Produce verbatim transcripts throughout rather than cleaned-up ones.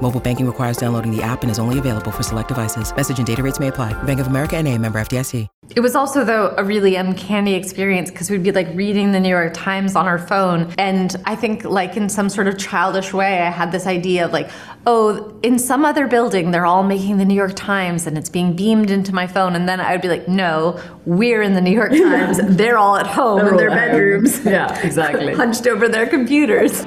Mobile banking requires downloading the app and is only available for select devices. Message and data rates may apply. Bank of America N A, member F D I C. It was also, though, a really uncanny experience because we'd be like reading the New York Times on our phone. And I think like in some sort of childish way, I had this idea of like, oh, in some other building, they're all making the New York Times and it's being beamed into my phone. And then I would be like, no, we're in the New York Times. They're all at home they're in their bedrooms. Yeah, exactly. Hunched over their computers.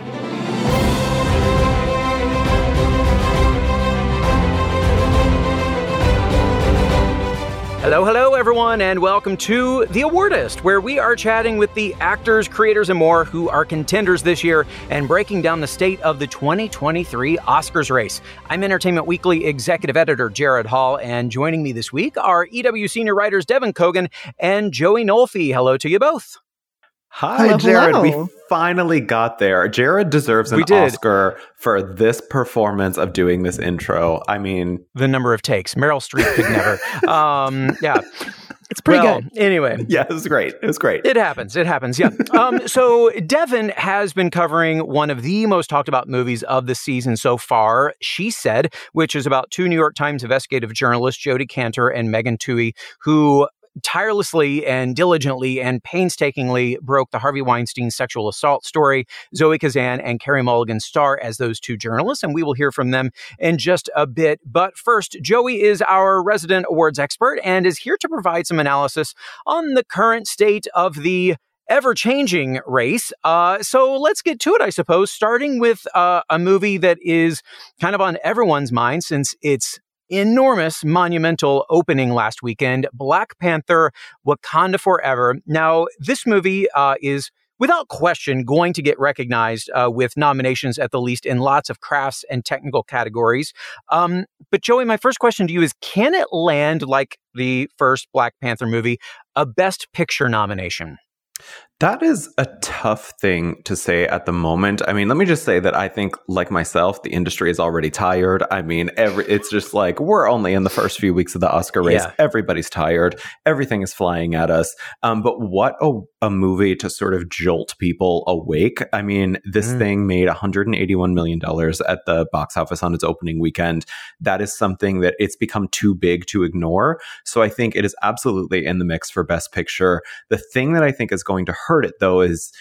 Hello, hello, everyone, and welcome to The Awardist, where we are chatting with the actors, creators, and more who are contenders this year and breaking down the state of the twenty twenty-three Oscars race. I'm Entertainment Weekly executive editor Gerrad Hall, and joining me this week are E W senior writers Devan Coggan and Joey Nolfi. Hello to you both. Hi, hello, Gerrad. Hello. We finally got there. Gerrad deserves an Oscar for this performance of doing this intro. I mean, the number of takes. Meryl Streep could never. Um, yeah. It's pretty well, good. Anyway. Yeah, it was great. It was great. It happens. It happens. Yeah. Um, so Devan has been covering one of the most talked about movies of the season so far, She Said, which is about two New York Times investigative journalists, Jodi Kantor and Megan Twohey, who tirelessly and diligently and painstakingly broke the Harvey Weinstein sexual assault story. Zoe Kazan and Carey Mulligan star as those two journalists, and we will hear from them in just a bit. But first, Joey is our resident awards expert and is here to provide some analysis on the current state of the ever-changing race. Uh, so let's get to it, I suppose, starting with uh, a movie that is kind of on everyone's mind since it's enormous, monumental opening last weekend, Black Panther: Wakanda Forever. Now, this movie uh, is without question going to get recognized uh, with nominations, at the least, in lots of crafts and technical categories. Um, but Joey, my first question to you is, can it land, like the first Black Panther movie, a Best Picture nomination? That is a tough thing to say at the moment. I mean, let me just say that I think, like myself, the industry is already tired. I mean, every it's just like we're only in the first few weeks of the Oscar race. Yeah. Everybody's tired. Everything is flying at us. Um, but what a, a movie to sort of jolt people awake. I mean, this mm. thing made one hundred eighty-one million dollars at the box office on its opening weekend. That is something that it's become too big to ignore. So I think it is absolutely in the mix for Best Picture. The thing that I think is going to hurt it, though, is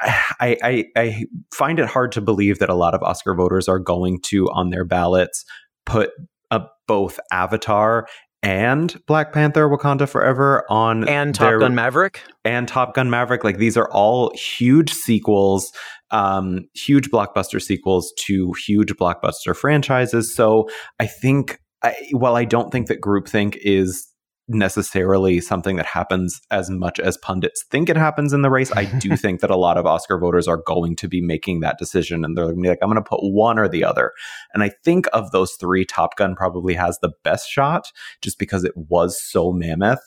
I, I I find it hard to believe that a lot of Oscar voters are going to, on their ballots, put up both Avatar and Black Panther: Wakanda Forever on and Top their, Gun Maverick and Top Gun Maverick. Like, these are all huge sequels, um, huge blockbuster sequels to huge blockbuster franchises. So I think, I, while I don't think that groupthink is necessarily something that happens as much as pundits think it happens in the race, I do think that a lot of Oscar voters are going to be making that decision, and they're like, I'm going to put one or the other. And I think of those three, Top Gun probably has the best shot just because it was so mammoth.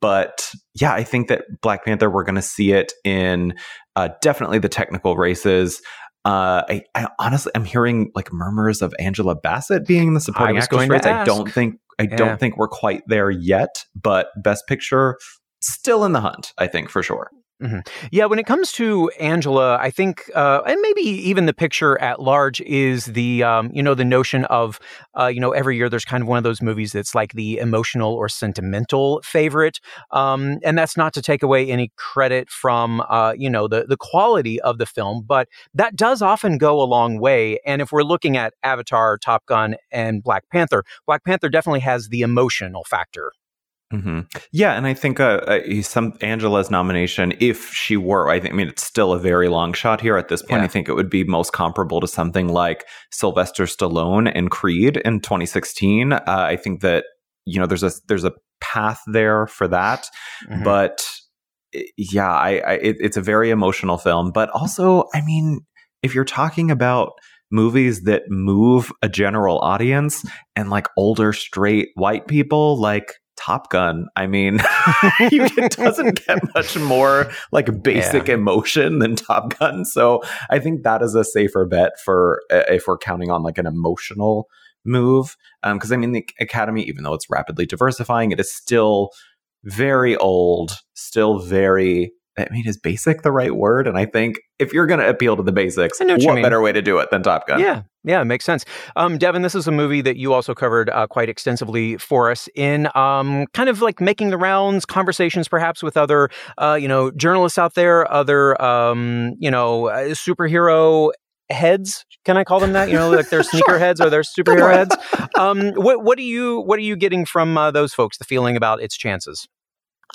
But yeah, I think that Black Panther, we're going to see it in uh, definitely the technical races. Uh, I, I honestly, I'm hearing like murmurs of Angela Bassett being in the supporting actress race. I don't think I yeah. don't think we're quite there yet, but Best Picture, still in the hunt, I think, for sure. Mm-hmm. Yeah, when it comes to Angela, I think, uh, and maybe even the picture at large, is the, um, you know, the notion of, uh, you know, every year there's kind of one of those movies that's like the emotional or sentimental favorite. Um, and that's not to take away any credit from, uh, you know, the, the quality of the film, but that does often go a long way. And if we're looking at Avatar, Top Gun, and Black Panther, Black Panther definitely has the emotional factor. Mm-hmm. Yeah, and I think uh, uh, some Angela's nomination, if she were, I, think, I mean, it's still a very long shot here at this point. Yeah. I think it would be most comparable to something like Sylvester Stallone and Creed in twenty sixteen. Uh, I think that, you know, there's a there's a path there for that, mm-hmm. but yeah, I, I it, it's a very emotional film. But also, I mean, if you're talking about movies that move a general audience and like older straight white people, like Top Gun. I mean, it doesn't get much more like basic yeah. emotion than Top Gun. So I think that is a safer bet for uh, if we're counting on like an emotional move. Um, because I mean, the Academy, even though it's rapidly diversifying, it is still very old, still very. I mean, is basic the right word? And I think if you're going to appeal to the basics, what, what better way to do it than Top Gun? Yeah, yeah, it makes sense. Um, Devan, this is a movie that you also covered uh, quite extensively for us in um, kind of like making the rounds, conversations perhaps with other, uh, you know, journalists out there, other, um, you know, uh, superhero heads. Can I call them that? You know, like their sneaker heads or their superhero heads. Um, what, what, are you, what are you getting from uh, those folks, the feeling about its chances?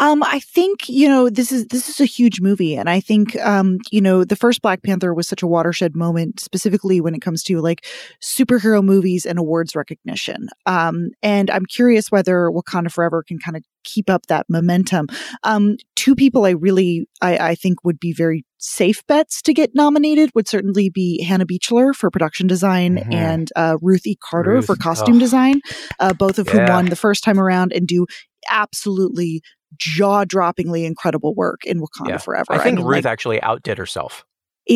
Um, I think, you know, this is this is a huge movie. And I think, um, you know, the first Black Panther was such a watershed moment, specifically when it comes to like superhero movies and awards recognition. Um, and I'm curious whether Wakanda Forever can kind of keep up that momentum. Um, two people I really, I, I think would be very safe bets to get nominated would certainly be Hannah Beechler for production design mm-hmm. and uh, Ruth E. Carter Ruth. for costume oh. design, uh, both of yeah. whom won the first time around and do absolutely jaw-droppingly incredible work in Wakanda yeah. Forever. I think I mean, Ruth like, actually outdid herself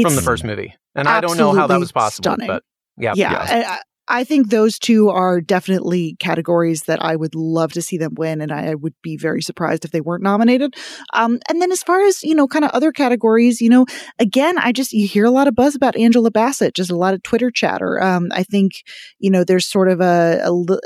from the first movie. And I don't know how that was possible. Stunning. But yeah. Yeah. yeah. I, I think those two are definitely categories that I would love to see them win. And I would be very surprised if they weren't nominated. Um, and then as far as, you know, kind of other categories, you know, again, I just, you hear a lot of buzz about Angela Bassett, just a lot of Twitter chatter. Um, I think, you know, there's sort of a, a li-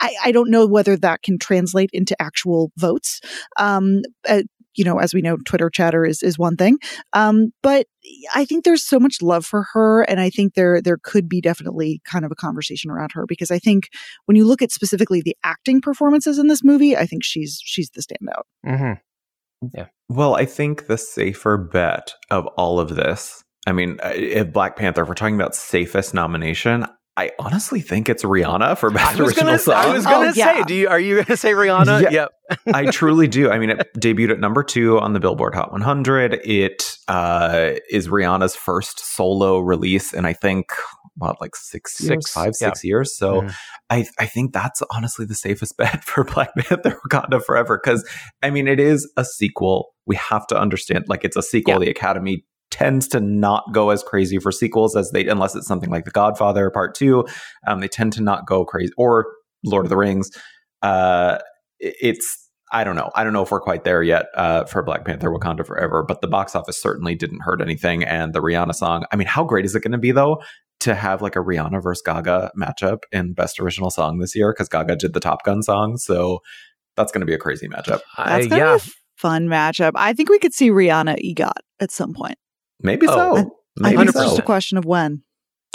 I, I don't know whether that can translate into actual votes. Um, uh, you know, as we know, Twitter chatter is is one thing. Um, but I think there's so much love for her. And I think there there could be definitely kind of a conversation around her, because I think when you look at specifically the acting performances in this movie, I think she's she's the standout. Mm-hmm. Yeah. Well, I think the safer bet of all of this, I mean, if Black Panther, if we're talking about safest nomination, I honestly think it's Rihanna for Best Original gonna, Song. I was going to oh, say, yeah. do you, are you going to say Rihanna? Yeah, yep. I truly do. I mean, it debuted at number two on the Billboard Hot one hundred. It uh, is Rihanna's first solo release in, I think, what, like six, years? six five, yeah. six years. So mm. I, I think that's honestly the safest bet for Black Panther: Wakanda Forever. Because, I mean, it is a sequel. We have to understand, like, it's a sequel. Yeah. The Academy tends to not go as crazy for sequels as they, unless it's something like The Godfather Part Two. Um, they tend to not go crazy, or Lord of the Rings. Uh, it's, I don't know. I don't know if we're quite there yet uh, for Black Panther: Wakanda Forever, but the box office certainly didn't hurt anything. And the Rihanna song, I mean, how great is it going to be though to have like a Rihanna versus Gaga matchup in Best Original Song this year? Cause Gaga did the Top Gun song. So that's going to be a crazy matchup. That's gonna yeah. be a fun matchup. I think we could see Rihanna EGOT at some point. Maybe oh, so. Maybe I think it's just a question of when.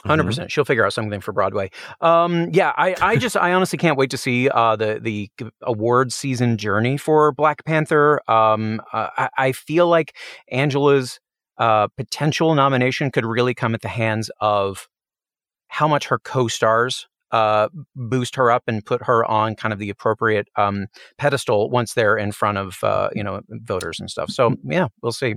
Hundred mm-hmm. percent. She'll figure out something for Broadway. Um, yeah, I, I just, I honestly can't wait to see uh, the the award season journey for Black Panther. Um, uh, I, I feel like Angela's uh, potential nomination could really come at the hands of how much her co-stars uh, boost her up and put her on kind of the appropriate um, pedestal once they're in front of uh, you know voters and stuff. So yeah, we'll see.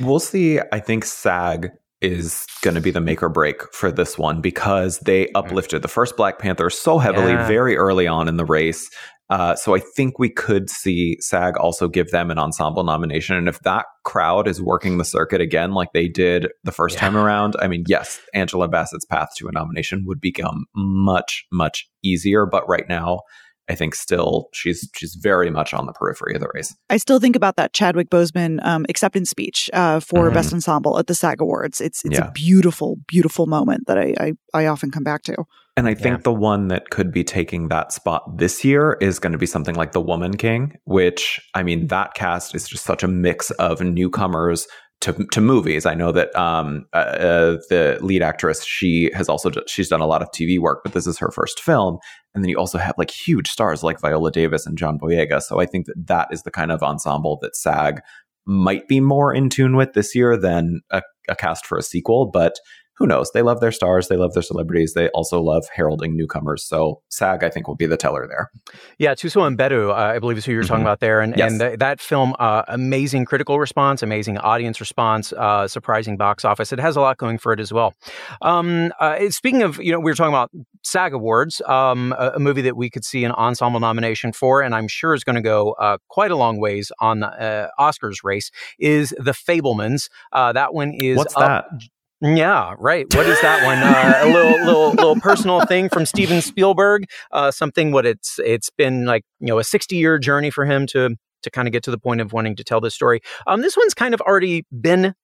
We'll see. I think SAG is going to be the make or break for this one, because they uplifted the first Black Panther so heavily yeah. very early on in the race. Uh, so I think we could see SAG also give them an ensemble nomination. And if that crowd is working the circuit again, like they did the first yeah. time around, I mean, yes, Angela Bassett's path to a nomination would become much, much easier. But right now, I think still she's she's very much on the periphery of the race. I still think about that Chadwick Boseman um, acceptance speech uh, for mm-hmm. Best Ensemble at the SAG Awards. It's it's yeah. a beautiful, beautiful moment that I, I, I often come back to. And I think yeah. the one that could be taking that spot this year is going to be something like The Woman King, which, I mean, that cast is just such a mix of newcomers To, to movies. I know that um, uh, uh, the lead actress, she has also d- she's done a lot of T V work, but this is her first film. And then you also have like huge stars like Viola Davis and John Boyega. So I think that that is the kind of ensemble that SAG might be more in tune with this year than a, a cast for a sequel. But who knows? They love their stars. They love their celebrities. They also love heralding newcomers. So SAG, I think, will be the teller there. Yeah, Tuso Mbedu, uh, I believe is who you're mm-hmm. talking about there. And, yes. and th- that film, uh, amazing critical response, amazing audience response, uh, surprising box office. It has a lot going for it as well. Um, uh, speaking of, you know, we were talking about SAG Awards, um, a, a movie that we could see an ensemble nomination for, and I'm sure is going to go uh, quite a long ways on the uh, Oscars race, is The Fabelmans. Uh, that one is... What's up- that? Yeah, right. What is that one? Uh, a little, little, little personal thing from Steven Spielberg. Uh, something. What it's it's been like, you know, a sixty-year journey for him to to kind of get to the point of wanting to tell this story. Um, this one's kind of already been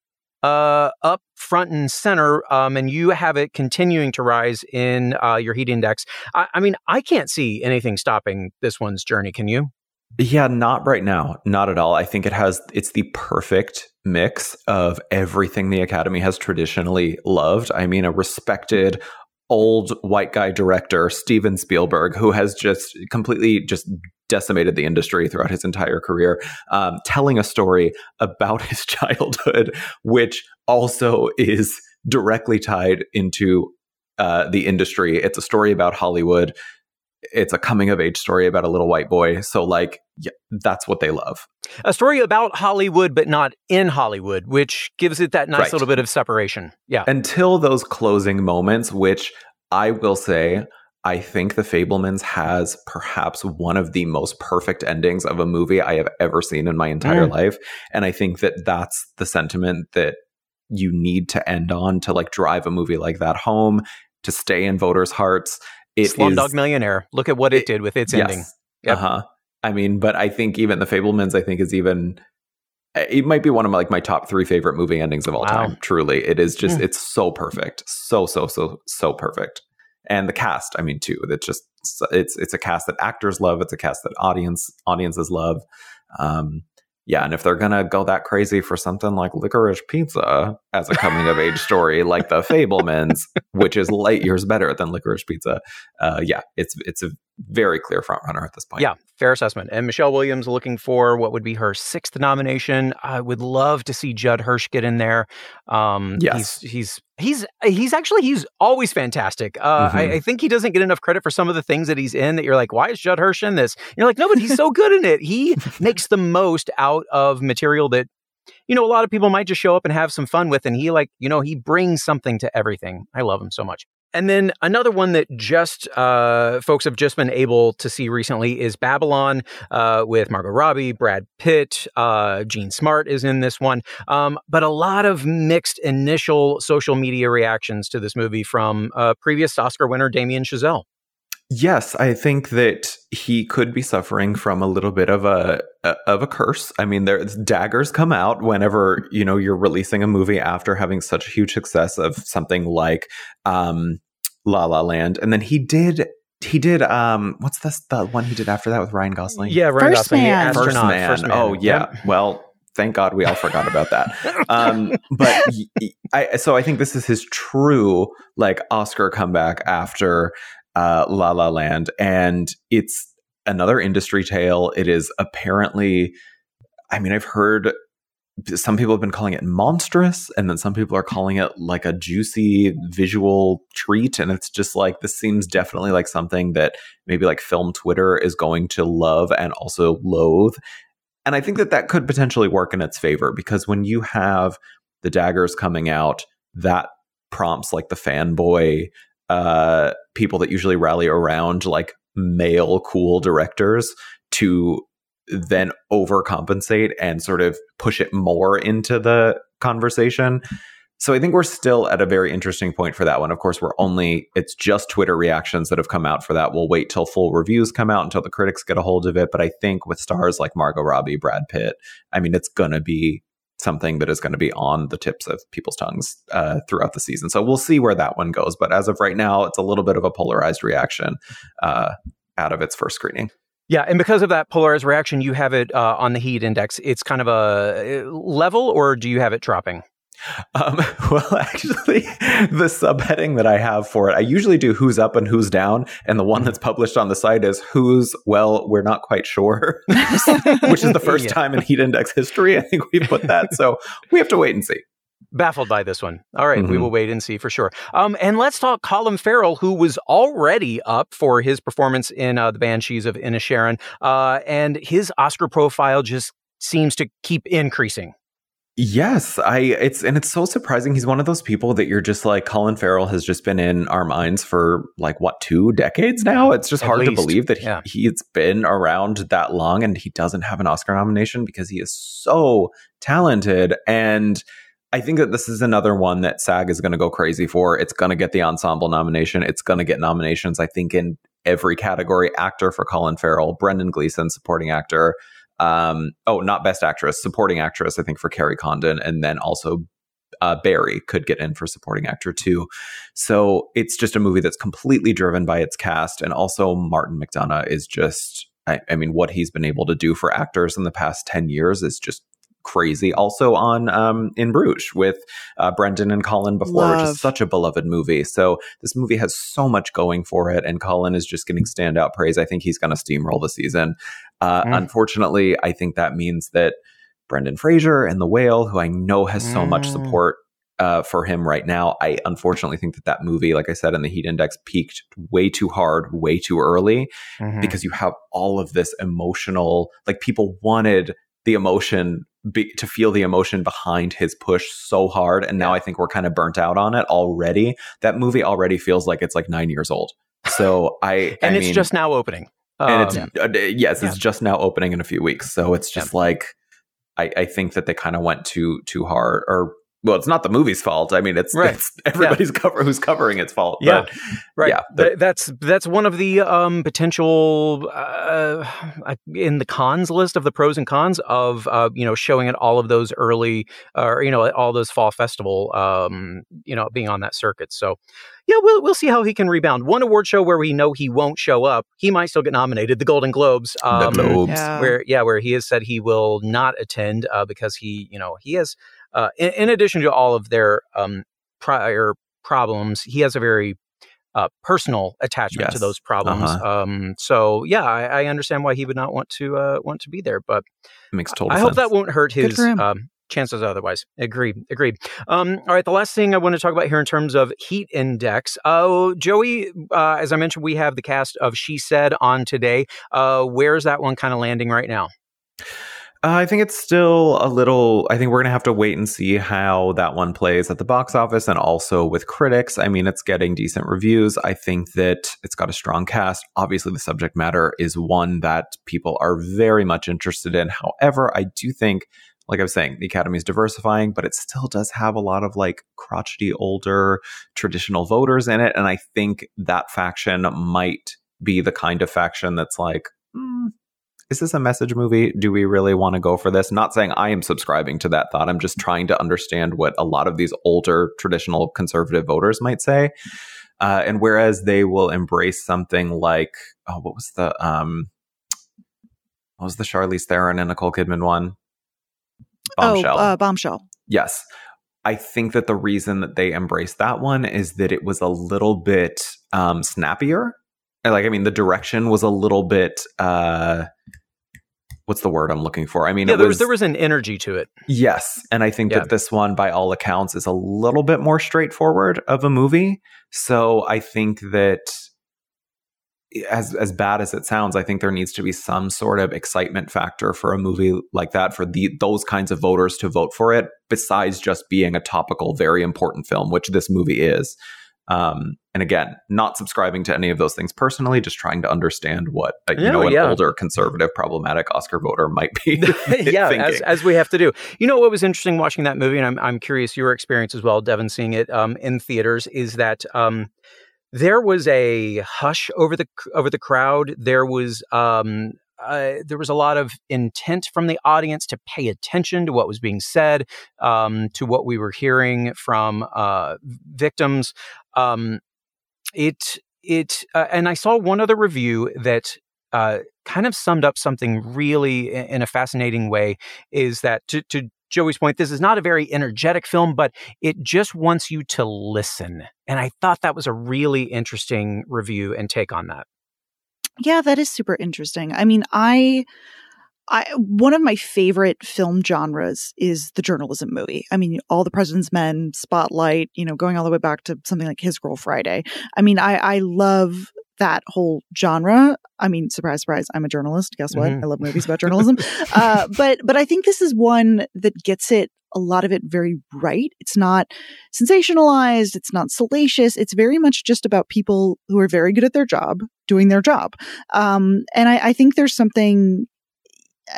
uh, up front and center, um, and you have it continuing to rise in uh, your heat index. I, I mean, I can't see anything stopping this one's journey. Can you? Yeah, not right now. Not at all. I think it has, it's the perfect mix of everything the Academy has traditionally loved. I mean, a respected old white guy director, Steven Spielberg, who has just completely just decimated the industry throughout his entire career, um, telling a story about his childhood, which also is directly tied into uh, the industry. It's a story about Hollywood. It's a coming of age story about a little white boy. So like, yeah, that's what they love. A story about Hollywood, but not in Hollywood, which gives it that nice right. little bit of separation. Yeah. Until those closing moments, which I will say, I think The Fabelmans has perhaps one of the most perfect endings of a movie I have ever seen in my entire mm. life. And I think that that's the sentiment that you need to end on to like drive a movie like that home, to stay in voters' hearts. It Slumdog is, Millionaire. Look at what it, it did with its yes. ending. Yep. Uh-huh. I mean, but I think even The Fabelmans, I think is even, it might be one of my, like my top three favorite movie endings of all wow. time. Truly. It is just, mm. it's so perfect. So, so, so, so perfect. And the cast, I mean, too, that just, it's, it's a cast that actors love. It's a cast that audience, audiences love. Um, Yeah, and if they're going to go that crazy for something like Licorice Pizza as a coming-of-age story, like The Fabelmans, which is light years better than Licorice Pizza, uh, yeah, it's it's a very clear frontrunner at this point. Yeah, fair assessment. And Michelle Williams looking for what would be her sixth nomination. I would love to see Judd Hirsch get in there. Um, yes. He's... he's He's he's actually, he's always fantastic. Uh, mm-hmm. I, I think he doesn't get enough credit for some of the things that he's in that you're like, why is Judd Hirsch in this? And you're like, no, but he's so good in it. He makes the most out of material that, you know, a lot of people might just show up and have some fun with. And he like, you know, he brings something to everything. I love him so much. And then another one that just uh, folks have just been able to see recently is Babylon uh, with Margot Robbie, Brad Pitt, uh, Gene Smart is in this one. Um, but a lot of mixed initial social media reactions to this movie from uh, previous Oscar winner Damien Chazelle. Yes, I think that he could be suffering from a little bit of a of a curse. I mean, there's daggers come out whenever, you know, you're releasing a movie after having such a huge success of something like um, La La Land. And then he did he did um, what's this, the one he did after that with Ryan Gosling? Yeah, Ryan First Gosling, man. The astronaut. First Man. First Man. Oh, yeah. Yep. Well, thank God we all forgot about that. Um, but I so I think this is his true like Oscar comeback after Uh, La La Land, and it's another industry tale. It is apparently, I mean, I've heard some people have been calling it monstrous, and then some people are calling it like a juicy visual treat. And it's just like, this seems definitely like something that maybe like film Twitter is going to love and also loathe. And I think that that could potentially work in its favor, because when you have the daggers coming out, that prompts like the fanboy Uh, people that usually rally around like male cool directors to then overcompensate and sort of push it more into the conversation. So I think we're still at a very interesting point for that one. Of course, we're only, it's just Twitter reactions that have come out for that. We'll wait till full reviews come out, until the critics get a hold of it. But I think with stars like Margot Robbie, Brad Pitt, I mean, it's going to be something that is going to be on the tips of people's tongues uh, throughout the season. So we'll see where that one goes. But as of right now, it's a little bit of a polarized reaction uh, out of its first screening. Yeah. And because of that polarized reaction, you have it uh, on the heat index. It's kind of a level, or do you have it dropping? Um, well, actually, the subheading that I have for it, I usually do who's up and who's down. And the one that's published on the site is who's, well, we're not quite sure, which is the first yeah. time in Heat Index history I think we put that. So we have to wait and see. baffled by this one. All right, mm-hmm. we will wait and see for sure. Um, and let's talk Colin Farrell, who was already up for his performance in uh, The Banshees of Inisherin, uh, and his Oscar profile just seems to keep increasing. Yes, I it's and it's so surprising. He's one of those people that you're just like, Colin Farrell has just been in our minds for like, what, two decades now? It's just At hard least. to believe that he, yeah. he's been around that long and he doesn't have an Oscar nomination because he is so talented. And I think that this is another one that SAG is going to go crazy for. It's going to get the ensemble nomination. It's going to get nominations, I think, in every category. Actor for Colin Farrell, Brendan Gleeson, supporting actor. Um, oh, not best actress, supporting actress, I think, for Carrie Condon. And then also uh, Barry could get in for supporting actor, too. So it's just a movie that's completely driven by its cast. And also Martin McDonagh is just, I, I mean, what he's been able to do for actors in the past ten years is just crazy. Also on um, In Bruges with uh, Brendan and Colin before, Love. which is such a beloved movie. So this movie has so much going for it. And Colin is just getting standout praise. I think he's going to steamroll the season. Uh, mm. Unfortunately, I think that means that Brendan Fraser and The Whale, who I know has mm. so much support uh, for him right now, I unfortunately think that that movie, like I said, in the Heat Index, peaked way too hard, way too early, mm-hmm. because you have all of this emotional, like, people wanted the emotion be, to feel the emotion behind his push so hard. And now I think we're kind of burnt out on it already. That movie already feels like it's like nine years old. So I, and I it's mean, just now opening. And it's, um, uh, yes, yeah. it's just now opening in a few weeks. So it's just yeah. like, I, I think that they kind of went too, too hard, or, well, it's not the movie's fault. I mean, it's, right. it's everybody's yeah. cover who's covering its fault. Yeah. But, right. Yeah, the, that's, that's one of the um, potential uh, in the cons list of the pros and cons of, uh, you know, showing at all of those early or, uh, you know, all those fall festival, um, you know, being on that circuit. So, yeah, we'll we'll see how he can rebound. One award show where we know he won't show up, he might still get nominated, the Golden Globes. Um, the Globes. Yeah. Where, yeah, where he has said he will not attend uh, because he, you know, he has, uh, in, in addition to all of their um, prior problems, he has a very uh, personal attachment yes. to those problems. Uh-huh. Um, so, yeah, I, I understand why he would not want to uh, want to be there, but it makes total I, sense. I hope that won't hurt his... chances otherwise. Agreed. Agreed. Um, all right. The last thing I want to talk about here in terms of Heat Index. Oh, uh, Joey, uh, as I mentioned, we have the cast of She Said on today. Uh, where is that one kind of landing right now? Uh, I think it's still a little, I think we're going to have to wait and see how that one plays at the box office and also with critics. I mean, it's getting decent reviews. I think that it's got a strong cast. Obviously, the subject matter is one that people are very much interested in. However, I do think, like I was saying, the Academy is diversifying, but it still does have a lot of like crotchety, older, traditional voters in it. And I think that faction might be the kind of faction that's like, mm, is this a message movie? Do we really want to go for this? Not saying I am subscribing to that thought. I'm just trying to understand what a lot of these older, traditional conservative voters might say. Uh, and whereas they will embrace something like, oh, what was the, um, what was the Charlize Theron and Nicole Kidman one? Bombshell. Oh, uh, Bombshell. Yes. I think that the reason that they embraced that one is that it was a little bit um, snappier. Like, I mean, the direction was a little bit, uh, what's the word I'm looking for? I mean, yeah, it was, there was, there was an energy to it. Yes. And I think yeah. that this one, by all accounts, is a little bit more straightforward of a movie. So I think that As as bad as it sounds, I think there needs to be some sort of excitement factor for a movie like that, for the those kinds of voters to vote for it, besides just being a topical, very important film, which this movie is. Um, and again, not subscribing to any of those things personally, just trying to understand what a, you yeah, know an yeah. older, conservative, problematic Oscar voter might be. yeah, as, as we have to do. You know what was interesting watching that movie, and I'm I'm curious your experience as well, Devan, seeing it um, in theaters, is that. Um, There was a hush over the over the crowd. There was um, uh, there was a lot of intent from the audience to pay attention to what was being said, um, to what we were hearing from uh, victims. Um, it it uh, and I saw one other review that uh, kind of summed up something really in a fascinating way. Is that to, to Joey's point, this is not a very energetic film, but it just wants you to listen. And I thought that was a really interesting review and take on that. Yeah, that is super interesting. I mean, I I, one of my favorite film genres is the journalism movie. I mean, All the President's Men, Spotlight, you know, going all the way back to something like His Girl Friday. I mean, I, I love that whole genre. I mean, surprise, surprise, I'm a journalist. Guess what? Mm-hmm. I love movies about journalism. uh, but but I think this is one that gets it, a lot of it very right. It's not sensationalized. It's not salacious. It's very much just about people who are very good at their job, doing their job. Um, and I, I think there's something...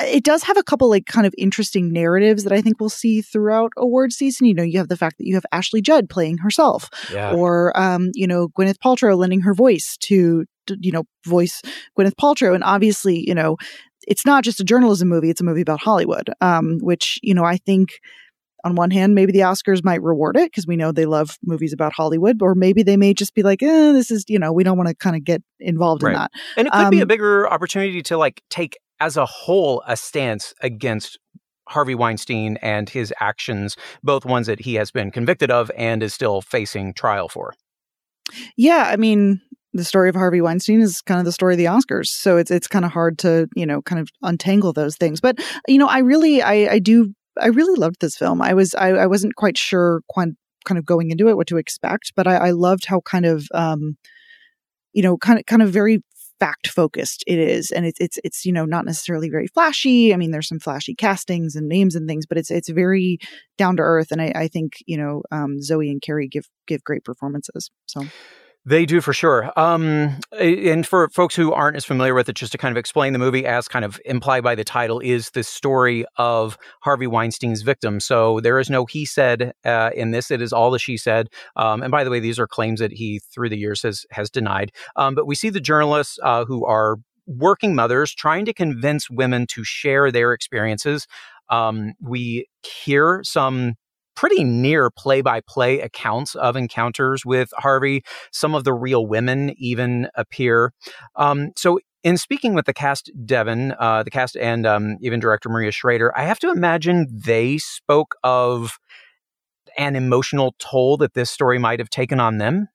It does have a couple like kind of interesting narratives that I think we'll see throughout award season. You know, you have the fact that you have Ashley Judd playing herself, yeah. or, um, you know, Gwyneth Paltrow lending her voice to, to, you know, voice Gwyneth Paltrow. And obviously, you know, it's not just a journalism movie. It's a movie about Hollywood, um, which, you know, I think on one hand, maybe the Oscars might reward it because we know they love movies about Hollywood, or maybe they may just be like, eh, this is, you know, we don't want to kind of get involved right. in that. And it could um, be a bigger opportunity to like take as a whole a stance against Harvey Weinstein and his actions, both ones that he has been convicted of and is still facing trial for. Yeah, I mean, the story of Harvey Weinstein is kind of the story of the Oscars. So it's it's kind of hard to, you know, kind of untangle those things. But, you know, I really, I, I do, I really loved this film. I was, I, I wasn't quite sure quite, kind of going into it what to expect, but I, I loved how kind of, um, you know, kind of, kind of very fact focused it is, and it's it's it's you know not necessarily very flashy. I mean, there's some flashy castings and names and things, but it's it's very down to earth, and I, I think you know um, Zoe and Carey give give great performances. So they do for sure. Um, and for folks who aren't as familiar with it, just to kind of explain the movie, as kind of implied by the title, is the story of Harvey Weinstein's victim. So there is no he said uh, in this. It is all the she said. Um, and by the way, these are claims that he through the years has has denied. Um, but we see the journalists uh, who are working mothers trying to convince women to share their experiences. Um, we hear some pretty near play-by-play accounts of encounters with Harvey. Some of the real women even appear. Um, so in speaking with the cast, Devan, uh, the cast and um, even director Maria Schrader, I have to imagine they spoke of an emotional toll that this story might have taken on them.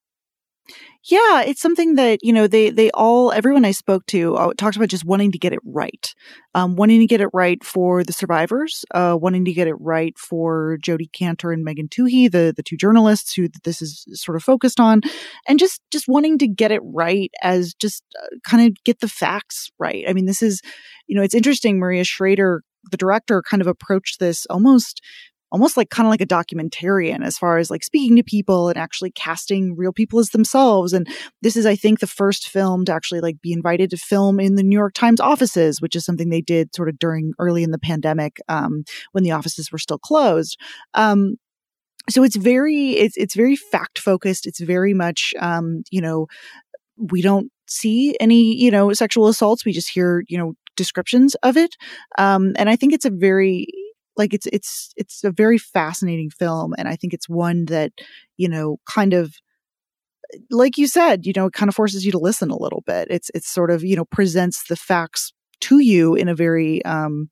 Yeah, it's something that, you know, they they all, everyone I spoke to uh, talked about just wanting to get it right, um, wanting to get it right for the survivors, uh, wanting to get it right for Jodi Kantor and Megan Twohey, the, the two journalists who this is sort of focused on, and just, just wanting to get it right as just uh, kind of get the facts right. I mean, this is, you know, it's interesting, Maria Schrader, the director, kind of approached this almost... almost like kind of like a documentarian as far as like speaking to people and actually casting real people as themselves. And this is, I think, the first film to actually like be invited to film in the New York Times offices, which is something they did sort of during early in the pandemic um, when the offices were still closed. Um, so it's very, it's, it's very fact focused. It's very much, um, you know, we don't see any, you know, sexual assaults. We just hear, you know, descriptions of it. Um, and I think it's a very, Like it's it's it's a very fascinating film, and I think it's one that, you know, kind of, like you said, you know, it kind of forces you to listen a little bit. It's it's sort of, you know, presents the facts to you in a very um,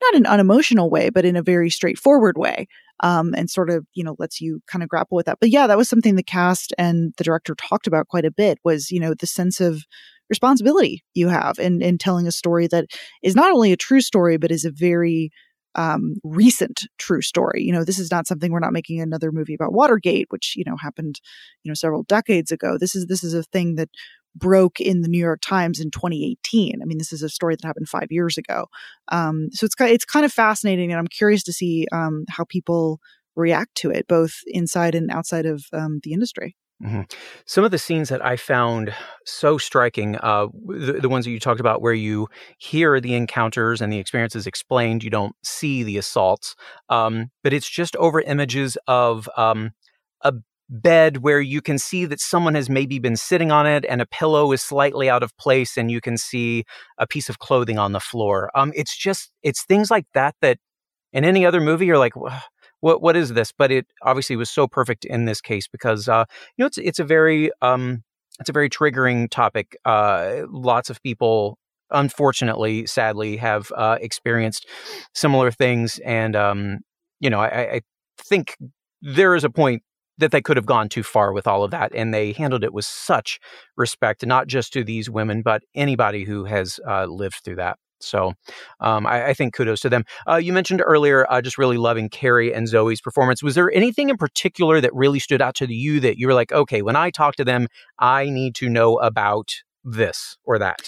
not an unemotional way, but in a very straightforward way, um, and sort of, you know, lets you kind of grapple with that. But yeah, that was something the cast and the director talked about quite a bit, was, you know, the sense of responsibility you have in in telling a story that is not only a true story, but is a very Um, recent true story. You know, this is not something, we're not making another movie about Watergate, which, you know, happened, you know, several decades ago. This is, this is a thing that broke in the New York Times in twenty eighteen. I mean, this is a story that happened five years ago. Um, so it's, it's kind of fascinating, and I'm curious to see um, how people react to it, both inside and outside of um, the industry. Mm-hmm. Some of the scenes that I found so striking, uh, the, the ones that you talked about where you hear the encounters and the experiences explained, you don't see the assaults, um, but it's just over images of um, a bed where you can see that someone has maybe been sitting on it, and a pillow is slightly out of place, and you can see a piece of clothing on the floor. Um, it's just, it's things like that that in any other movie you're like, whoa. What what is this? But it obviously was so perfect in this case because uh, you know it's it's a very um, it's a very triggering topic. Uh, lots of people, unfortunately, sadly, have uh, experienced similar things, and um, you know I, I think there is a point that they could have gone too far with all of that, and they handled it with such respect, not just to these women, but anybody who has uh, lived through that. So um, I, I think kudos to them. Uh, you mentioned earlier, uh, just really loving Carey and Zoe's performance. Was there anything in particular that really stood out to you that you were like, okay, when I talk to them, I need to know about this or that?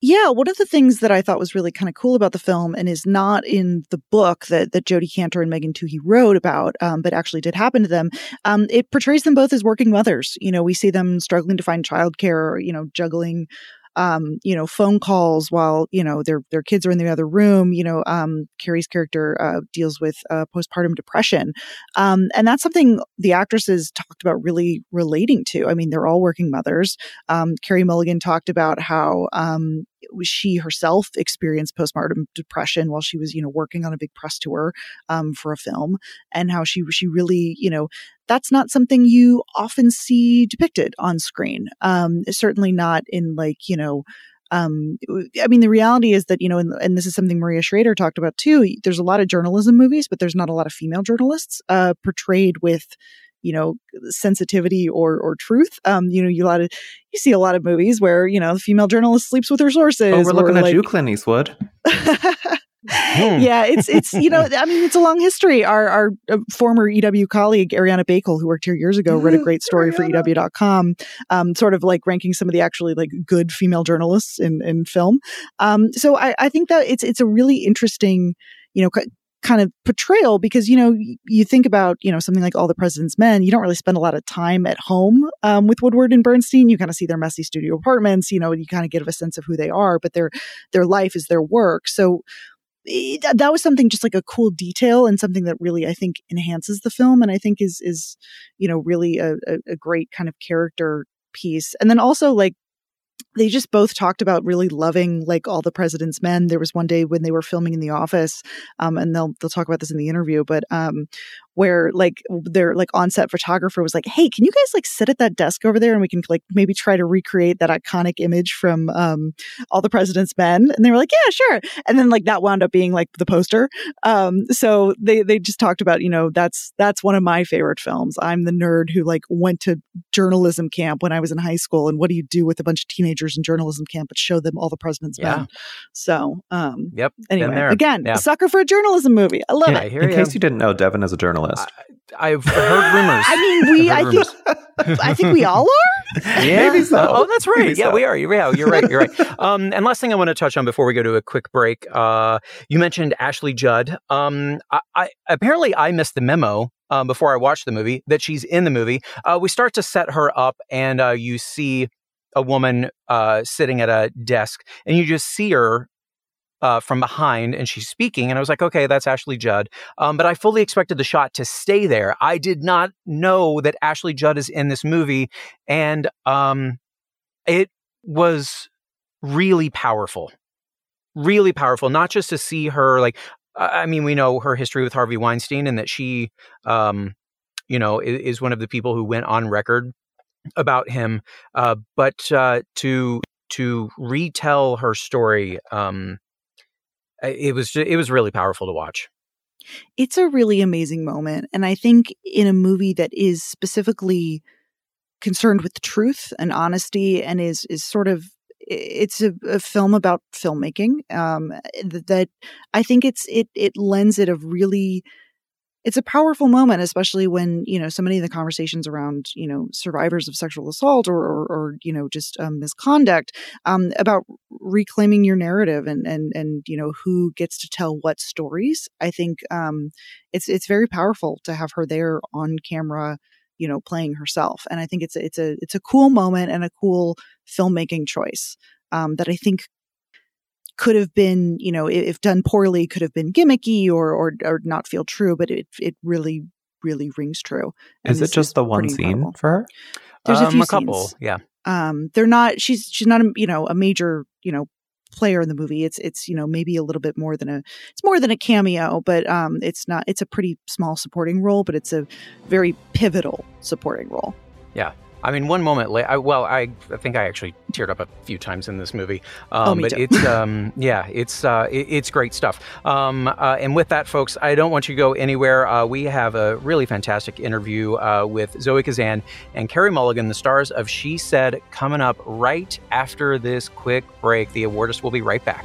Yeah, one of the things that I thought was really kind of cool about the film and is not in the book that that Jodi Kantor and Megan Twohey wrote about, um, but actually did happen to them, um, it portrays them both as working mothers. You know, we see them struggling to find childcare, you know, juggling, um, you know, phone calls while, you know, their their kids are in the other room. You know, um, Carey's character uh, deals with uh, postpartum depression. Um, and that's something the actresses talked about really relating to. I mean, they're all working mothers. Um, Carey Mulligan talked about how um, she herself experienced postpartum depression while she was, you know, working on a big press tour um, for a film, and how she she really, you know, that's not something you often see depicted on screen. Um, certainly not in, like, you know, um, I mean, the reality is that, you know, and, and this is something Maria Schrader talked about too. There's a lot of journalism movies, but there's not a lot of female journalists uh, portrayed with, you know, sensitivity or or truth. Um, you know, you a lot of you see a lot of movies where, you know, the female journalist sleeps with her sources. Oh, we're looking at, like, you, Clint Eastwood. Mm. Yeah, it's, it's you know, I mean, it's a long history. Our our former E W colleague, Ariana Bakel, who worked here years ago, wrote a great story for E W dot com, um, sort of like ranking some of the actually like good female journalists in, in film. Um, so I, I think that it's, it's a really interesting, you know, c- kind of portrayal, because, you know, you think about, you know, something like All the President's Men, you don't really spend a lot of time at home um, with Woodward and Bernstein. You kind of see their messy studio apartments, you know, you kind of get a sense of who they are, but their their life is their work. So that was something, just like a cool detail, and something that really, I think, enhances the film, and I think is, is, you know, really a, a great kind of character piece. And then also, like, they just both talked about really loving, like, All the President's Men. There was one day when they were filming in the office, um, and they'll they'll talk about this in the interview, but um, where, like, their, like, on-set photographer was like, hey, can you guys, like, sit at that desk over there and we can, like, maybe try to recreate that iconic image from um, All the President's Men? And they were like, yeah, sure. And then, like, that wound up being, like, the poster. Um, so they they just talked about, you know, that's that's one of my favorite films. I'm the nerd who, like, went to journalism camp when I was in high school, and what do you do with a bunch of teenagers in journalism camp but show them All the President's yeah. Men? So um yep anyway, again, yeah. sucker for a journalism movie. I love yeah, it I in you. Case you didn't know, Devan is a journalist. I, I've heard rumors. I mean, we I rumors. think I think we all are. Yeah, maybe so. Oh, that's right. Maybe yeah so. We are. Yeah, you're right you're right um and last thing I want to touch on before we go to a quick break, uh you mentioned Ashley Judd. um I, I apparently I missed the memo um before I watched the movie that she's in the movie. Uh we start to set her up, and uh you see a woman uh, sitting at a desk, and you just see her uh, from behind, and she's speaking. And I was like, okay, that's Ashley Judd. Um, but I fully expected the shot to stay there. I did not know that Ashley Judd is in this movie. And um, it was really powerful, really powerful, not just to see her. Like, I mean, we know her history with Harvey Weinstein, and that she, um, you know, is, is one of the people who went on record about him, uh, but uh, to to retell her story, um, it was it was really powerful to watch. It's a really amazing moment, and I think in a movie that is specifically concerned with truth and honesty, and is is sort of it's a, a film about filmmaking, um, that I think it's it it lends it a really. It's a powerful moment, especially when, you know, so many of the conversations around, you know, survivors of sexual assault or, or, or you know, just um, misconduct um, about reclaiming your narrative and, and, and, you know, who gets to tell what stories. I think um, it's it's very powerful to have her there on camera, you know, playing herself. And I think it's, it's, a, it's a cool moment and a cool filmmaking choice um, that I think could have been, you know, if done poorly, could have been gimmicky or or, or not feel true, but it it really, really rings true. And is it just is the one scene incredible. For her? There's um, a few a couple, scenes. Yeah. Um, they're not, she's, she's not, a, you know, a major, you know, player in the movie. It's, it's, you know, maybe a little bit more than a, it's more than a cameo, but um, it's not, it's a pretty small supporting role, but it's a very pivotal supporting role. Yeah. I mean, one moment late. I, well, I, I think I actually teared up a few times in this movie. Um, oh, me but too. it's, um, yeah, it's, uh, it, it's great stuff. Um, uh, and with that, folks, I don't want you to go anywhere. Uh, we have a really fantastic interview uh, with Zoe Kazan and Carey Mulligan, the stars of She Said, coming up right after this quick break. The Awardist will be right back.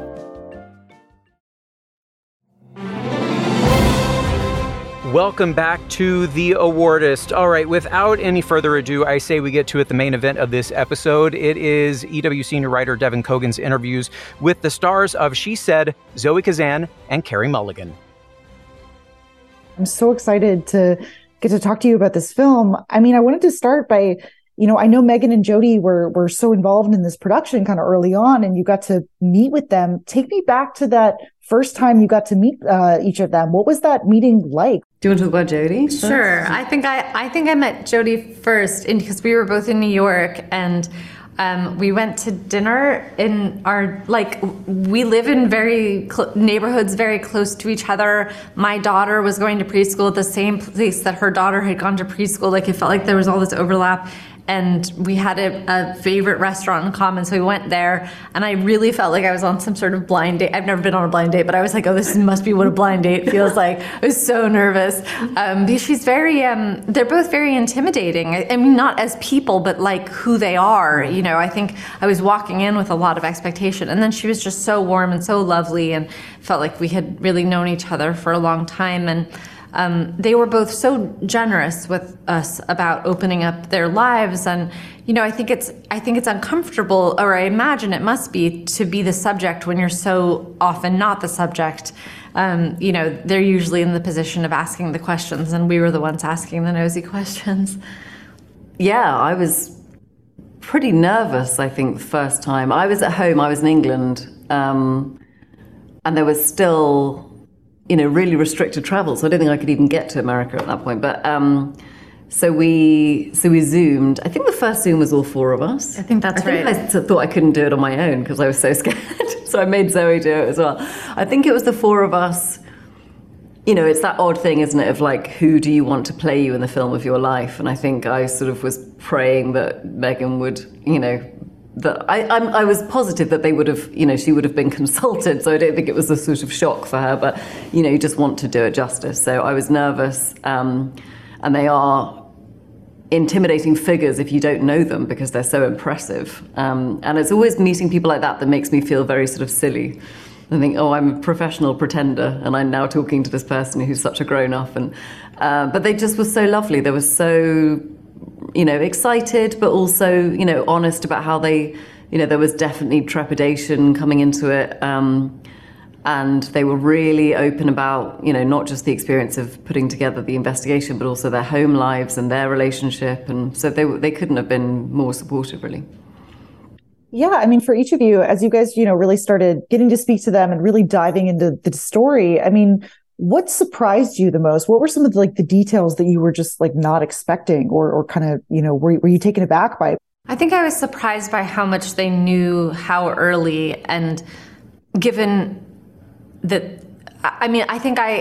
Welcome back to The Awardist. All right, without any further ado, I say we get to it, the main event of this episode. It is E W senior writer Devan Coggan's interviews with the stars of She Said, Zoe Kazan, and Carey Mulligan. I'm so excited to get to talk to you about this film. I mean, I wanted to start by, you know, I know Megan and Jodi were, were so involved in this production kind of early on, and you got to meet with them. Take me back to that first time you got to meet uh, each of them. What was that meeting like? Do you want to talk about Jodi? Sure. I think I, I think I met Jodi first because we were both in New York, and um, we went to dinner in our, like, we live in very cl- neighborhoods very close to each other. My daughter was going to preschool at the same place that her daughter had gone to preschool. Like, it felt like there was all this overlap. And we had a, a favorite restaurant in common, so we went there. And I really felt like I was on some sort of blind date. I've never been on a blind date, but I was like, oh, this must be what a blind date feels like. I was so nervous. Um, because she's very, um, they're both very intimidating. I, I mean, not as people, but like who they are. You know, I think I was walking in with a lot of expectation. And then she was just so warm and so lovely, and felt like we had really known each other for a long time. And Um, they were both so generous with us about opening up their lives, and you know, I think it's I think it's uncomfortable, or I imagine it must be, to be the subject when you're so often not the subject. Um, you know, they're usually in the position of asking the questions, and we were the ones asking the nosy questions. Yeah, I was pretty nervous. I think the first time I was at home, I was in England, um, and there was still, you know, really restricted travel, so I don't think I could even get to America at that point. But um, so we so we Zoomed. I think the first Zoom was all four of us. I think that's I right. I think I thought I couldn't do it on my own because I was so scared. So I made Zoe do it as well. I think it was the four of us. You know, it's that odd thing, isn't it, of like, who do you want to play you in the film of your life? And I think I sort of was praying that Megan would, you know, that I I'm, I was positive that they would have, you know, she would have been consulted, so I don't think it was a sort of shock for her, but, you know, you just want to do it justice. So I was nervous, um, and they are intimidating figures if you don't know them because they're so impressive. Um, and it's always meeting people like that that makes me feel very sort of silly. I think, oh, I'm a professional pretender, and I'm now talking to this person who's such a grown-up. And uh, but they just were so lovely. They were so, you know, excited, but also, you know, honest about how they, you know, there was definitely trepidation coming into it. Um, and they were really open about, you know, not just the experience of putting together the investigation, but also their home lives and their relationship. And so they they couldn't have been more supportive, really. Yeah, I mean, for each of you, as you guys, you know, really started getting to speak to them and really diving into the story, I mean, what surprised you the most? What were some of the, like, the details that you were just, like, not expecting, or, or kind of, you know, were, were you taken aback by? I think I was surprised by how much they knew how early, and given that, I mean, I think I,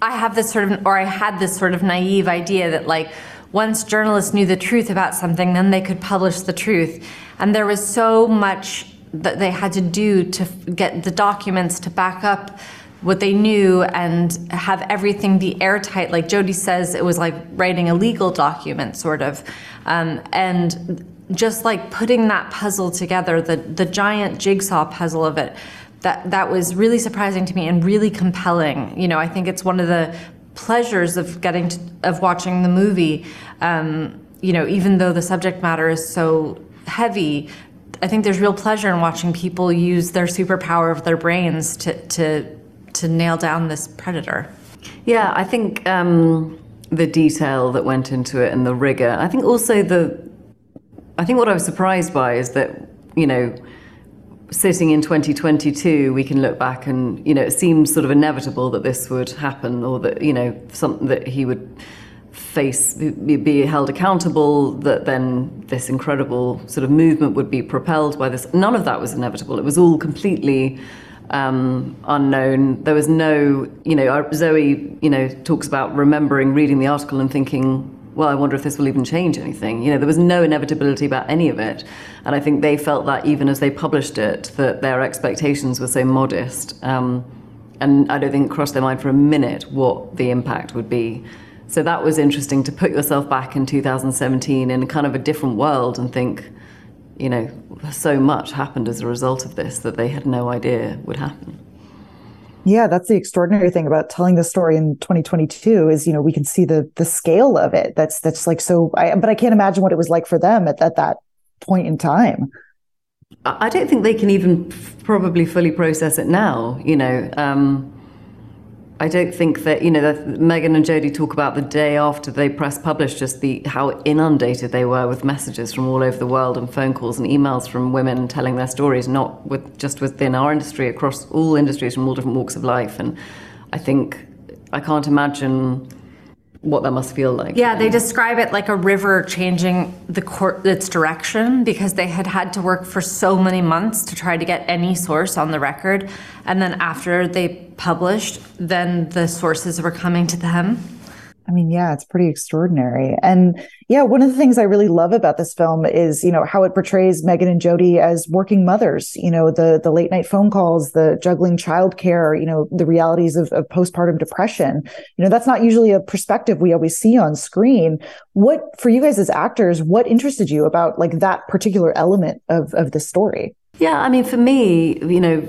I have this sort of, or I had this sort of naive idea that, like, once journalists knew the truth about something, then they could publish the truth. And there was so much that they had to do to get the documents to back up what they knew and have everything be airtight. Like Jodi says, it was like writing a legal document, sort of. Um, and just like putting that puzzle together, the the giant jigsaw puzzle of it, that, that was really surprising to me and really compelling. You know, I think it's one of the pleasures of getting to, of watching the movie. Um, you know, even though the subject matter is so heavy, I think there's real pleasure in watching people use their superpower of their brains to to to nail down this predator. Yeah, I think um, the detail that went into it and the rigor. I think also the, I think what I was surprised by is that, you know, sitting in twenty twenty-two, we can look back and, you know, it seemed sort of inevitable that this would happen, or that, you know, something that he would face, be held accountable, that then this incredible sort of movement would be propelled by this. None of that was inevitable. It was all completely um, unknown. There was no, you know, Zoe, you know, talks about remembering reading the article and thinking, well, I wonder if this will even change anything. You know, there was no inevitability about any of it. And I think they felt that even as they published it, that their expectations were so modest. Um, and I don't think it crossed their mind for a minute what the impact would be. So that was interesting, to put yourself back in two thousand seventeen in kind of a different world and think, you know, so much happened as a result of this that they had no idea would happen. Yeah, that's the extraordinary thing about telling the story in twenty twenty-two is, you know, we can see the the scale of it. That's that's like so. I, but I can't imagine what it was like for them at, at that point in time. I don't think they can even probably fully process it now. You know, um, I don't think that, you know, that Megan and Jodi talk about the day after they press publish, just the how inundated they were with messages from all over the world and phone calls and emails from women telling their stories, not with just within our industry, across all industries from all different walks of life. And I think I can't imagine what that must feel like. Yeah, they describe it like a river changing the court, its direction, because they had had to work for so many months to try to get any source on the record. And then after they published, then the sources were coming to them. I mean, yeah, it's pretty extraordinary. And yeah, one of the things I really love about this film is, you know, how it portrays Megan and Jodi as working mothers, you know, the the late night phone calls, the juggling childcare, you know, the realities of, of postpartum depression. You know, that's not usually a perspective we always see on screen. What, for you guys as actors, what interested you about like that particular element of, of the story? Yeah, I mean, for me, you know,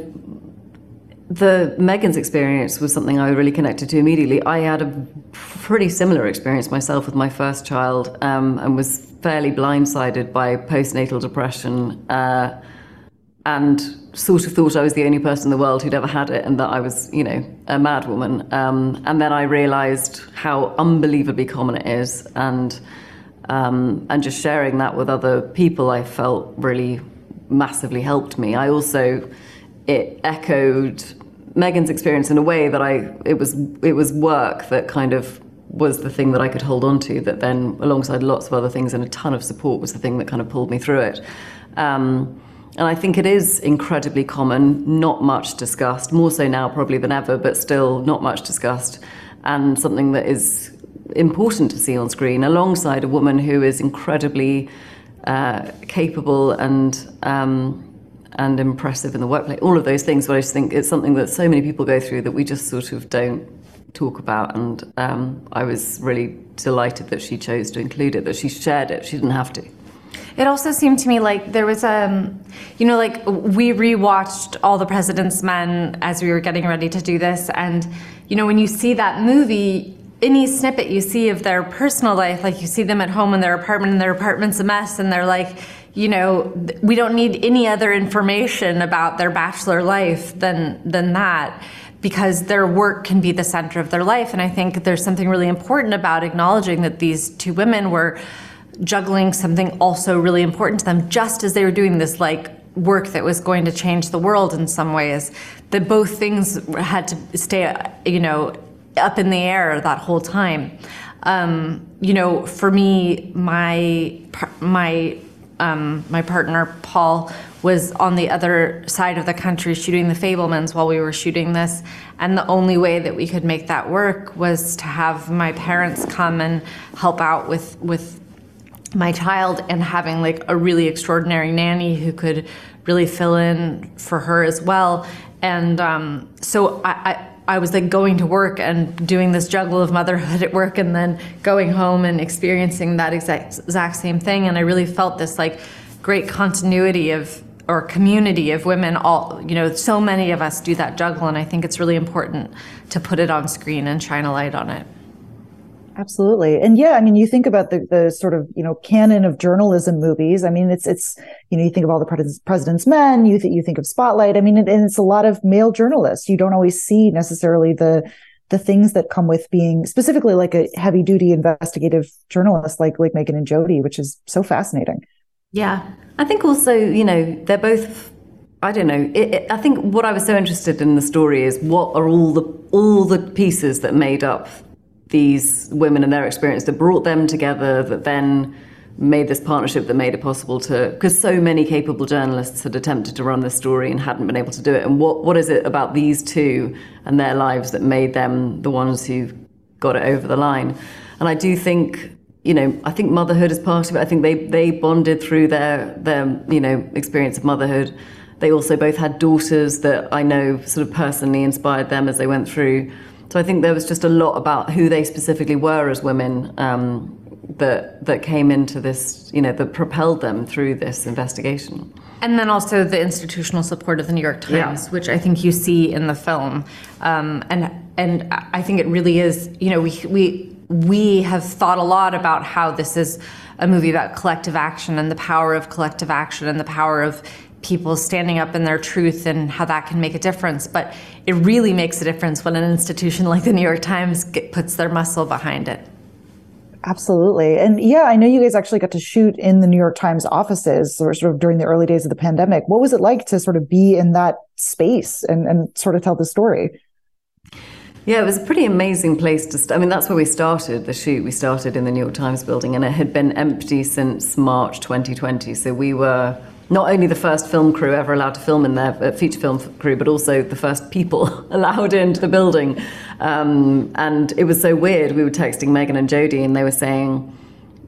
The Megan's experience was something I really connected to immediately. I had a pretty similar experience myself with my first child, um, and was fairly blindsided by postnatal depression, uh, and sort of thought I was the only person in the world who'd ever had it and that I was, you know, a mad woman. Um, and then I realized how unbelievably common it is. And, um, and just sharing that with other people, I felt really massively helped me. I also, it echoed Megan's experience in a way that I, it was it was work that kind of was the thing that I could hold on to, that then alongside lots of other things and a ton of support was the thing that kind of pulled me through it. Um, and I think it is incredibly common, not much discussed, more so now probably than ever, but still not much discussed, and something that is important to see on screen alongside a woman who is incredibly uh, capable and um, and impressive in the workplace, all of those things. But I just think it's something that so many people go through that we just sort of don't talk about. And um, I was really delighted that she chose to include it, that she shared it. She didn't have to. It also seemed to me like there was a, um, you know, like we rewatched All the President's Men as we were getting ready to do this. And, you know, when you see that movie, any snippet you see of their personal life, like you see them at home in their apartment and their apartment's a mess and they're like, you know, we don't need any other information about their bachelor life than than that, because their work can be the center of their life. And I think there's something really important about acknowledging that these two women were juggling something also really important to them, just as they were doing this like work that was going to change the world in some ways, that both things had to stay, you know, up in the air that whole time. Um, you know, for me, my my. Um, my partner, Paul, was on the other side of the country shooting The Fabelmans while we were shooting this. And the only way that we could make that work was to have my parents come and help out with, with my child, and having like a really extraordinary nanny who could really fill in for her as well. And um, so I, I I was like going to work and doing this juggle of motherhood at work and then going home and experiencing that exact, exact same thing. And I really felt this like great continuity of, or community of women, all, you know, so many of us do that juggle. And I think it's really important to put it on screen and shine a light on it. Absolutely. And yeah, I mean, you think about the, the sort of, you know, canon of journalism movies. I mean, it's, it's, you know, you think of All the President's Men, you, th- you think of Spotlight. I mean, it, and it's a lot of male journalists. You don't always see necessarily the, the things that come with being specifically like a heavy duty investigative journalist, like, like Megan and Jodi, which is so fascinating. Yeah. I think also, you know, they're both, I don't know. It, it, I think what I was so interested in the story is what are all the, all the pieces that made up these women and their experience that brought them together, that then made this partnership that made it possible to, because so many capable journalists had attempted to run this story and hadn't been able to do it. And what, what is it about these two and their lives that made them the ones who got it over the line? And I do think, you know, I think motherhood is part of it. I think they, they bonded through their, their, you know, experience of motherhood. They also both had daughters that I know sort of personally inspired them as they went through. So I think there was just a lot about who they specifically were as women um, that that came into this, you know, that propelled them through this investigation. And then also the institutional support of the New York Times, yeah. which I think you see in the film. Um, and and I think it really is, you know, we we we have thought a lot about how this is a movie about collective action and the power of collective action and the power of people standing up in their truth and how that can make a difference. But it really makes a difference when an institution like the New York Times get, puts their muscle behind it. Absolutely. And yeah, I know you guys actually got to shoot in the New York Times offices or sort of during the early days of the pandemic. What was it like to sort of be in that space and, and sort of tell the story? Yeah, it was a pretty amazing place to start. I mean, that's where we started the shoot. We started in the New York Times building, and it had been empty since March twenty twenty. So we were not only the first film crew ever allowed to film in there, uh, feature film crew, but also the first people allowed into the building. Um, and it was so weird. We were texting Megan and Jodi, and they were saying,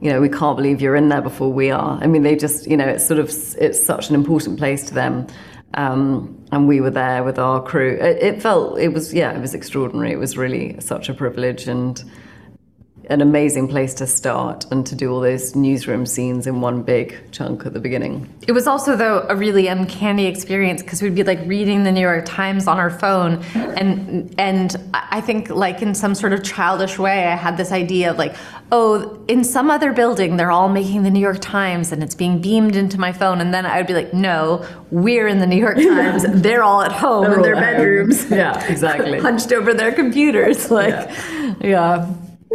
you know, we can't believe you're in there before we are. I mean, they just, you know, it's sort of, it's such an important place to them. Um, and we were there with our crew. It, it felt, it was, yeah, it was extraordinary. It was really such a privilege and an amazing place to start and to do all those newsroom scenes in one big chunk at the beginning. It was also, though, a really uncanny experience because we'd be like reading the New York Times on our phone, and and I think like in some sort of childish way I had this idea of like, oh, in some other building they're all making the New York Times and it's being beamed into my phone, and then I would be like, no, we're in the New York Times, they're all at home they're in their bedrooms. Home. Yeah, exactly. Hunched over their computers, like, yeah. yeah.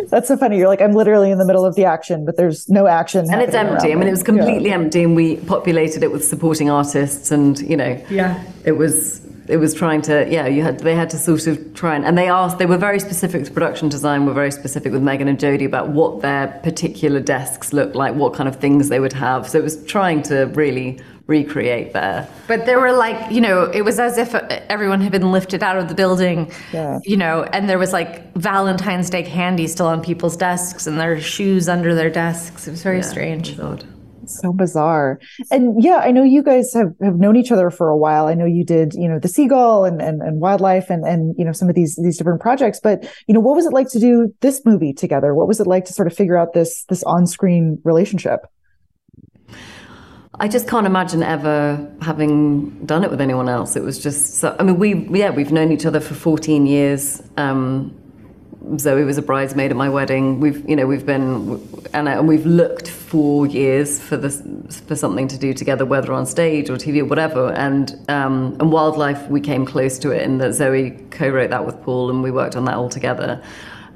That's so funny. You're like, I'm literally in the middle of the action, but there's no action. And it's empty. I mean, it was completely yeah. empty, and we populated it with supporting artists, and you know, yeah, it was it was trying to yeah. You had they had to sort of try and and they asked. They were very specific. The production design were very specific with Megan and Jodi about what their particular desks looked like, what kind of things they would have. So it was trying to really recreate there. But there were like, you know, it was as if everyone had been lifted out of the building, yeah. you know, and there was like Valentine's Day candy still on people's desks and their shoes under their desks. It was very yeah, strange. Odd. So bizarre. And yeah, I know you guys have, have known each other for a while. I know you did, you know, The Seagull and, and, and Wildlife and, and, you know, some of these, these different projects, but you know, what was it like to do this movie together? What was it like to sort of figure out this, this on-screen relationship? I just can't imagine ever having done it with anyone else. It was just, so, I mean, we, yeah, we've known each other for fourteen years. Um, Zoe was a bridesmaid at my wedding. We've, you know, we've been, and, and we've looked for years for this, for something to do together, whether on stage or T V or whatever. And, um, and Wildlife, we came close to it in that Zoe co-wrote that with Paul and we worked on that all together.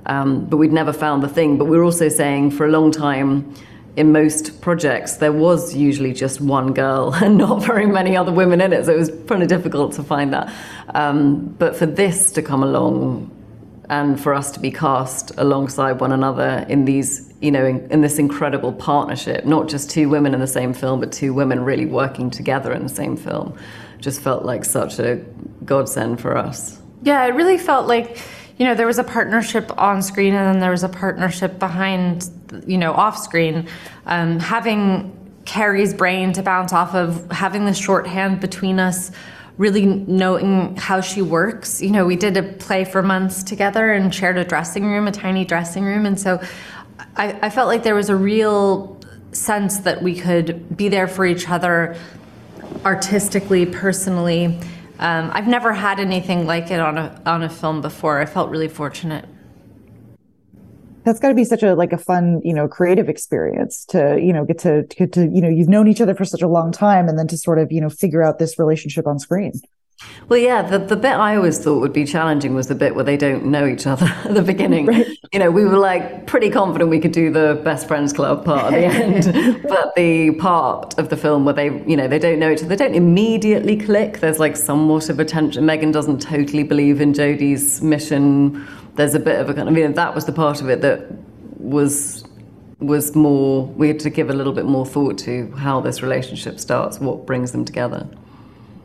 Um, but we'd never found the thing. But we were also saying for a long time, in most projects, there was usually just one girl and not very many other women in it, so it was kind of difficult to find that. Um, but for this to come along and for us to be cast alongside one another in these, you know, in, in this incredible partnership, not just two women in the same film, but two women really working together in the same film, just felt like such a godsend for us. Yeah, it really felt like, you know, there was a partnership on screen and then there was a partnership behind, you know, off screen. Um, having Carey's brain to bounce off of, having the shorthand between us, really knowing how she works. You know, we did a play for months together and shared a dressing room, a tiny dressing room. And so I, I felt like there was a real sense that we could be there for each other artistically, personally. Um, I've never had anything like it on a on a film before. I felt really fortunate. that's got to be such a like a fun, you know, creative experience to, you know, get to, to get to, you know, you've known each other for such a long time and then to sort of, you know, figure out this relationship on screen. Well, yeah, the, the bit I always thought would be challenging was the bit where they don't know each other at the beginning. Right. You know, we were like pretty confident we could do the best friends club part at the end, but the part of the film where they, you know, they don't know each other, they don't immediately click. There's like somewhat of a tension. Megan doesn't totally believe in Jodie's mission. There's a bit of a kind of, you know, that was the part of it that was was more, we had to give a little bit more thought to how this relationship starts, what brings them together.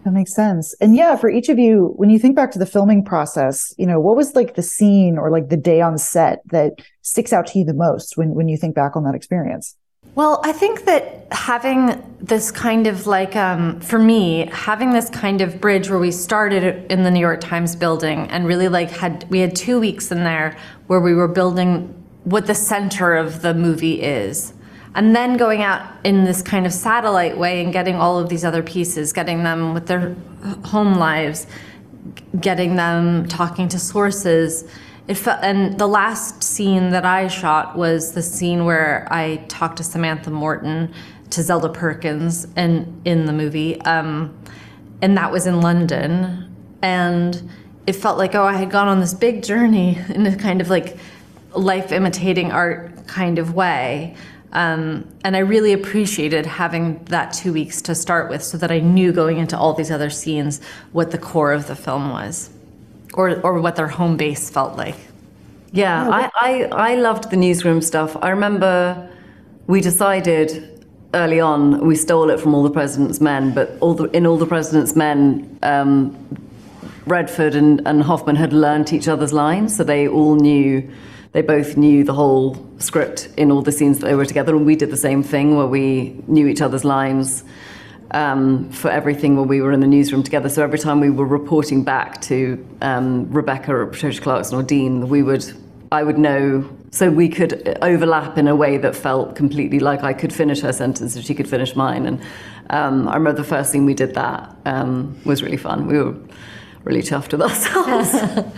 That makes sense. And yeah, for each of you, when you think back to the filming process, you know, what was like the scene or like the day on set that sticks out to you the most when, when you think back on that experience? Well, I think that having this kind of like, um, for me, having this kind of bridge where we started in the New York Times building and really like had, we had two weeks in there where we were building what the center of the movie is. And then going out in this kind of satellite way and getting all of these other pieces, getting them with their home lives, getting them talking to sources. It felt, and the last scene that I shot was the scene where I talked to Samantha Morton, to Zelda Perkins in, in the movie, um, and that was in London. And it felt like, oh, I had gone on this big journey in a kind of like life imitating art kind of way. Um, and I really appreciated having that two weeks to start with so that I knew going into all these other scenes what the core of the film was or or what their home base felt like. Yeah, I, I, I loved the newsroom stuff. I remember we decided early on, we stole it from All the President's Men, but all the, in All the President's Men, um, Redford and, and Hoffman had learnt each other's lines, so they all knew... They both knew the whole script in all the scenes that they were together, and we did the same thing where we knew each other's lines um, for everything when we were in the newsroom together. So every time we were reporting back to um, Rebecca or Patricia Clarkson or Dean, we would, I would know, so we could overlap in a way that felt completely like I could finish her sentence if she could finish mine. And um, I remember the first thing we did that um, was really fun. We were really chuffed with ourselves.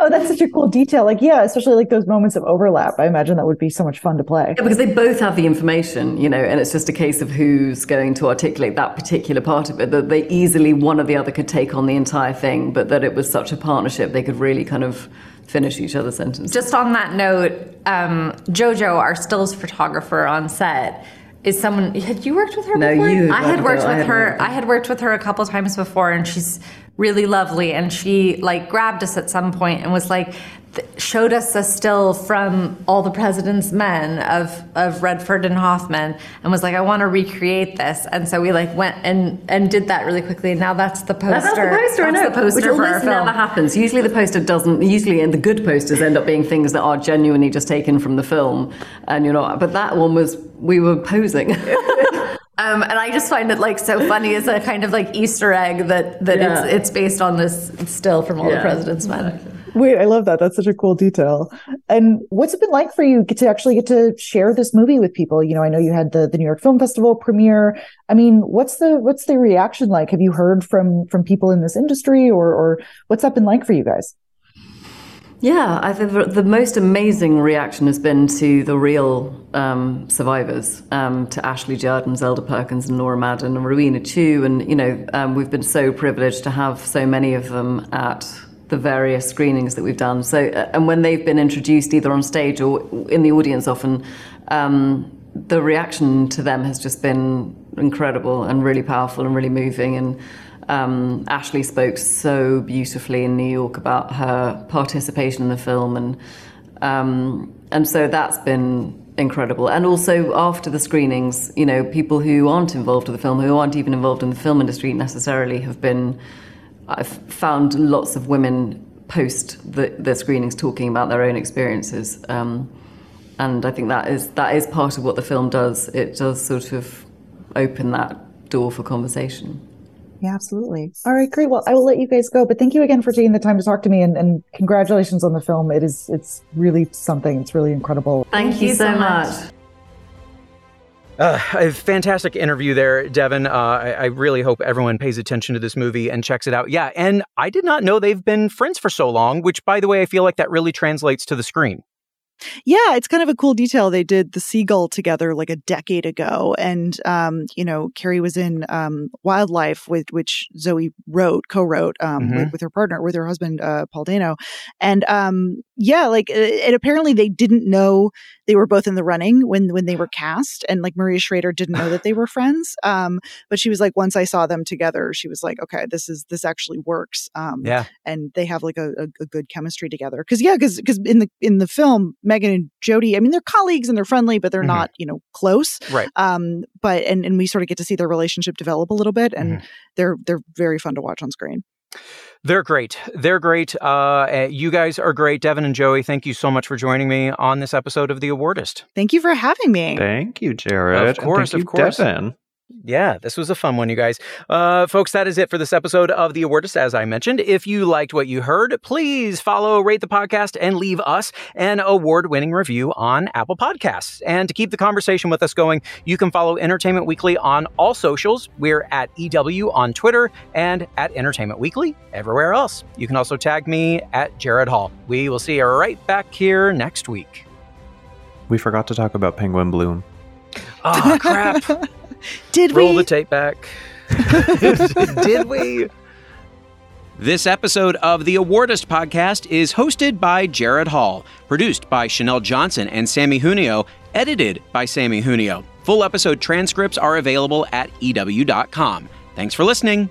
Oh, that's such a cool detail. Like, yeah, especially like those moments of overlap. I imagine that would be so much fun to play. Yeah, because they both have the information, you know, and it's just a case of who's going to articulate that particular part of it, that they easily, one or the other could take on the entire thing, but that it was such a partnership, they could really kind of finish each other's sentences. Just on that note, um, Jojo, our stills photographer on set, is someone, had you worked with her no, before? You I had worked with her, I had worked with her a couple times before, and she's really lovely, and she like grabbed us at some point and was like, th- showed us a still from All the President's Men of of Redford and Hoffman, and was like, I want to recreate this. And so we like went and and did that really quickly, and now that's the poster. That's the poster, that's I know. The poster Which for our film. Never happens. Usually the poster doesn't. Usually, and the good posters end up being things that are genuinely just taken from the film, and you know. But that one was, we were posing. Um, and I just find it like so funny as a kind of like Easter egg that that yeah. it's it's based on this still from All yeah. the President's Men. Wait, I love that. That's such a cool detail. And what's it been like for you to actually get to share this movie with people? You know, I know you had the, the New York Film Festival premiere. I mean, what's the what's the reaction like? Have you heard from from people in this industry, or or what's that been like for you guys? Yeah, I think the most amazing reaction has been to the real um, survivors, um, to Ashley Judd and Zelda Perkins and Laura Madden and Rowena Chu. And, you know, um, we've been so privileged to have so many of them at the various screenings that we've done. So, and when they've been introduced either on stage or in the audience often, um, the reaction to them has just been incredible and really powerful and really moving. And Um, Ashley spoke so beautifully in New York about her participation in the film, and um, and so that's been incredible. And also after the screenings, you know, people who aren't involved with the film, who aren't even involved in the film industry necessarily, have been. I've found lots of women post the, the screenings talking about their own experiences, um, and I think that is that is part of what the film does. It does sort of open that door for conversation. Yeah, absolutely. All right, great. Well, I will let you guys go, but thank you again for taking the time to talk to me, and, and congratulations on the film. It is, it's really something. It's really incredible. Thank, thank you so much. much. Uh, a fantastic interview there, Devan. Uh, I, I really hope everyone pays attention to this movie and checks it out. Yeah, and I did not know they've been friends for so long, which, by the way, I feel like that really translates to the screen. Yeah, it's kind of a cool detail. They did The Seagull together like a decade ago. And, um, you know, Carey was in um, Wildlife, with which Zoe wrote, co-wrote um, mm-hmm. with, with her partner, with her husband, uh, Paul Dano. And um, yeah, like, and apparently they didn't know they were both in the running when, when they were cast. And like Maria Schrader didn't know that they were friends. Um, but she was like, once I saw them together, she was like, okay, this is, this actually works. Um, yeah. And they have like a, a, a good chemistry together. Cause yeah, cause, cause in the, in the film, Megan and Jodi, I mean, they're colleagues and they're friendly, but they're mm-hmm. not, you know, close. Right. Um, but, and, and we sort of get to see their relationship develop a little bit, and mm-hmm. they're, they're very fun to watch on screen. They're great. They're great. Uh, you guys are great. Devan and Joey, thank you so much for joining me on this episode of The Awardist. Thank you for having me. Thank you, Gerrad. Of course, of course. Devan. Yeah, this was a fun one, you guys. Uh, folks, that is it for this episode of The Awardist, as I mentioned. If you liked what you heard, please follow, rate the podcast, and leave us an award-winning review on Apple Podcasts. And to keep the conversation with us going, you can follow Entertainment Weekly on all socials. We're at E W on Twitter and at Entertainment Weekly everywhere else. You can also tag me at Gerrad Hall. We will see you right back here next week. We forgot to talk about Penguin Bloom. Oh, crap. Did we? Roll the tape back. Did we? This episode of The Awardist podcast is hosted by Gerrad Hall, produced by Chanel Johnson and Sammy Junio, edited by Sammy Junio. Full episode transcripts are available at E W dot com. Thanks for listening.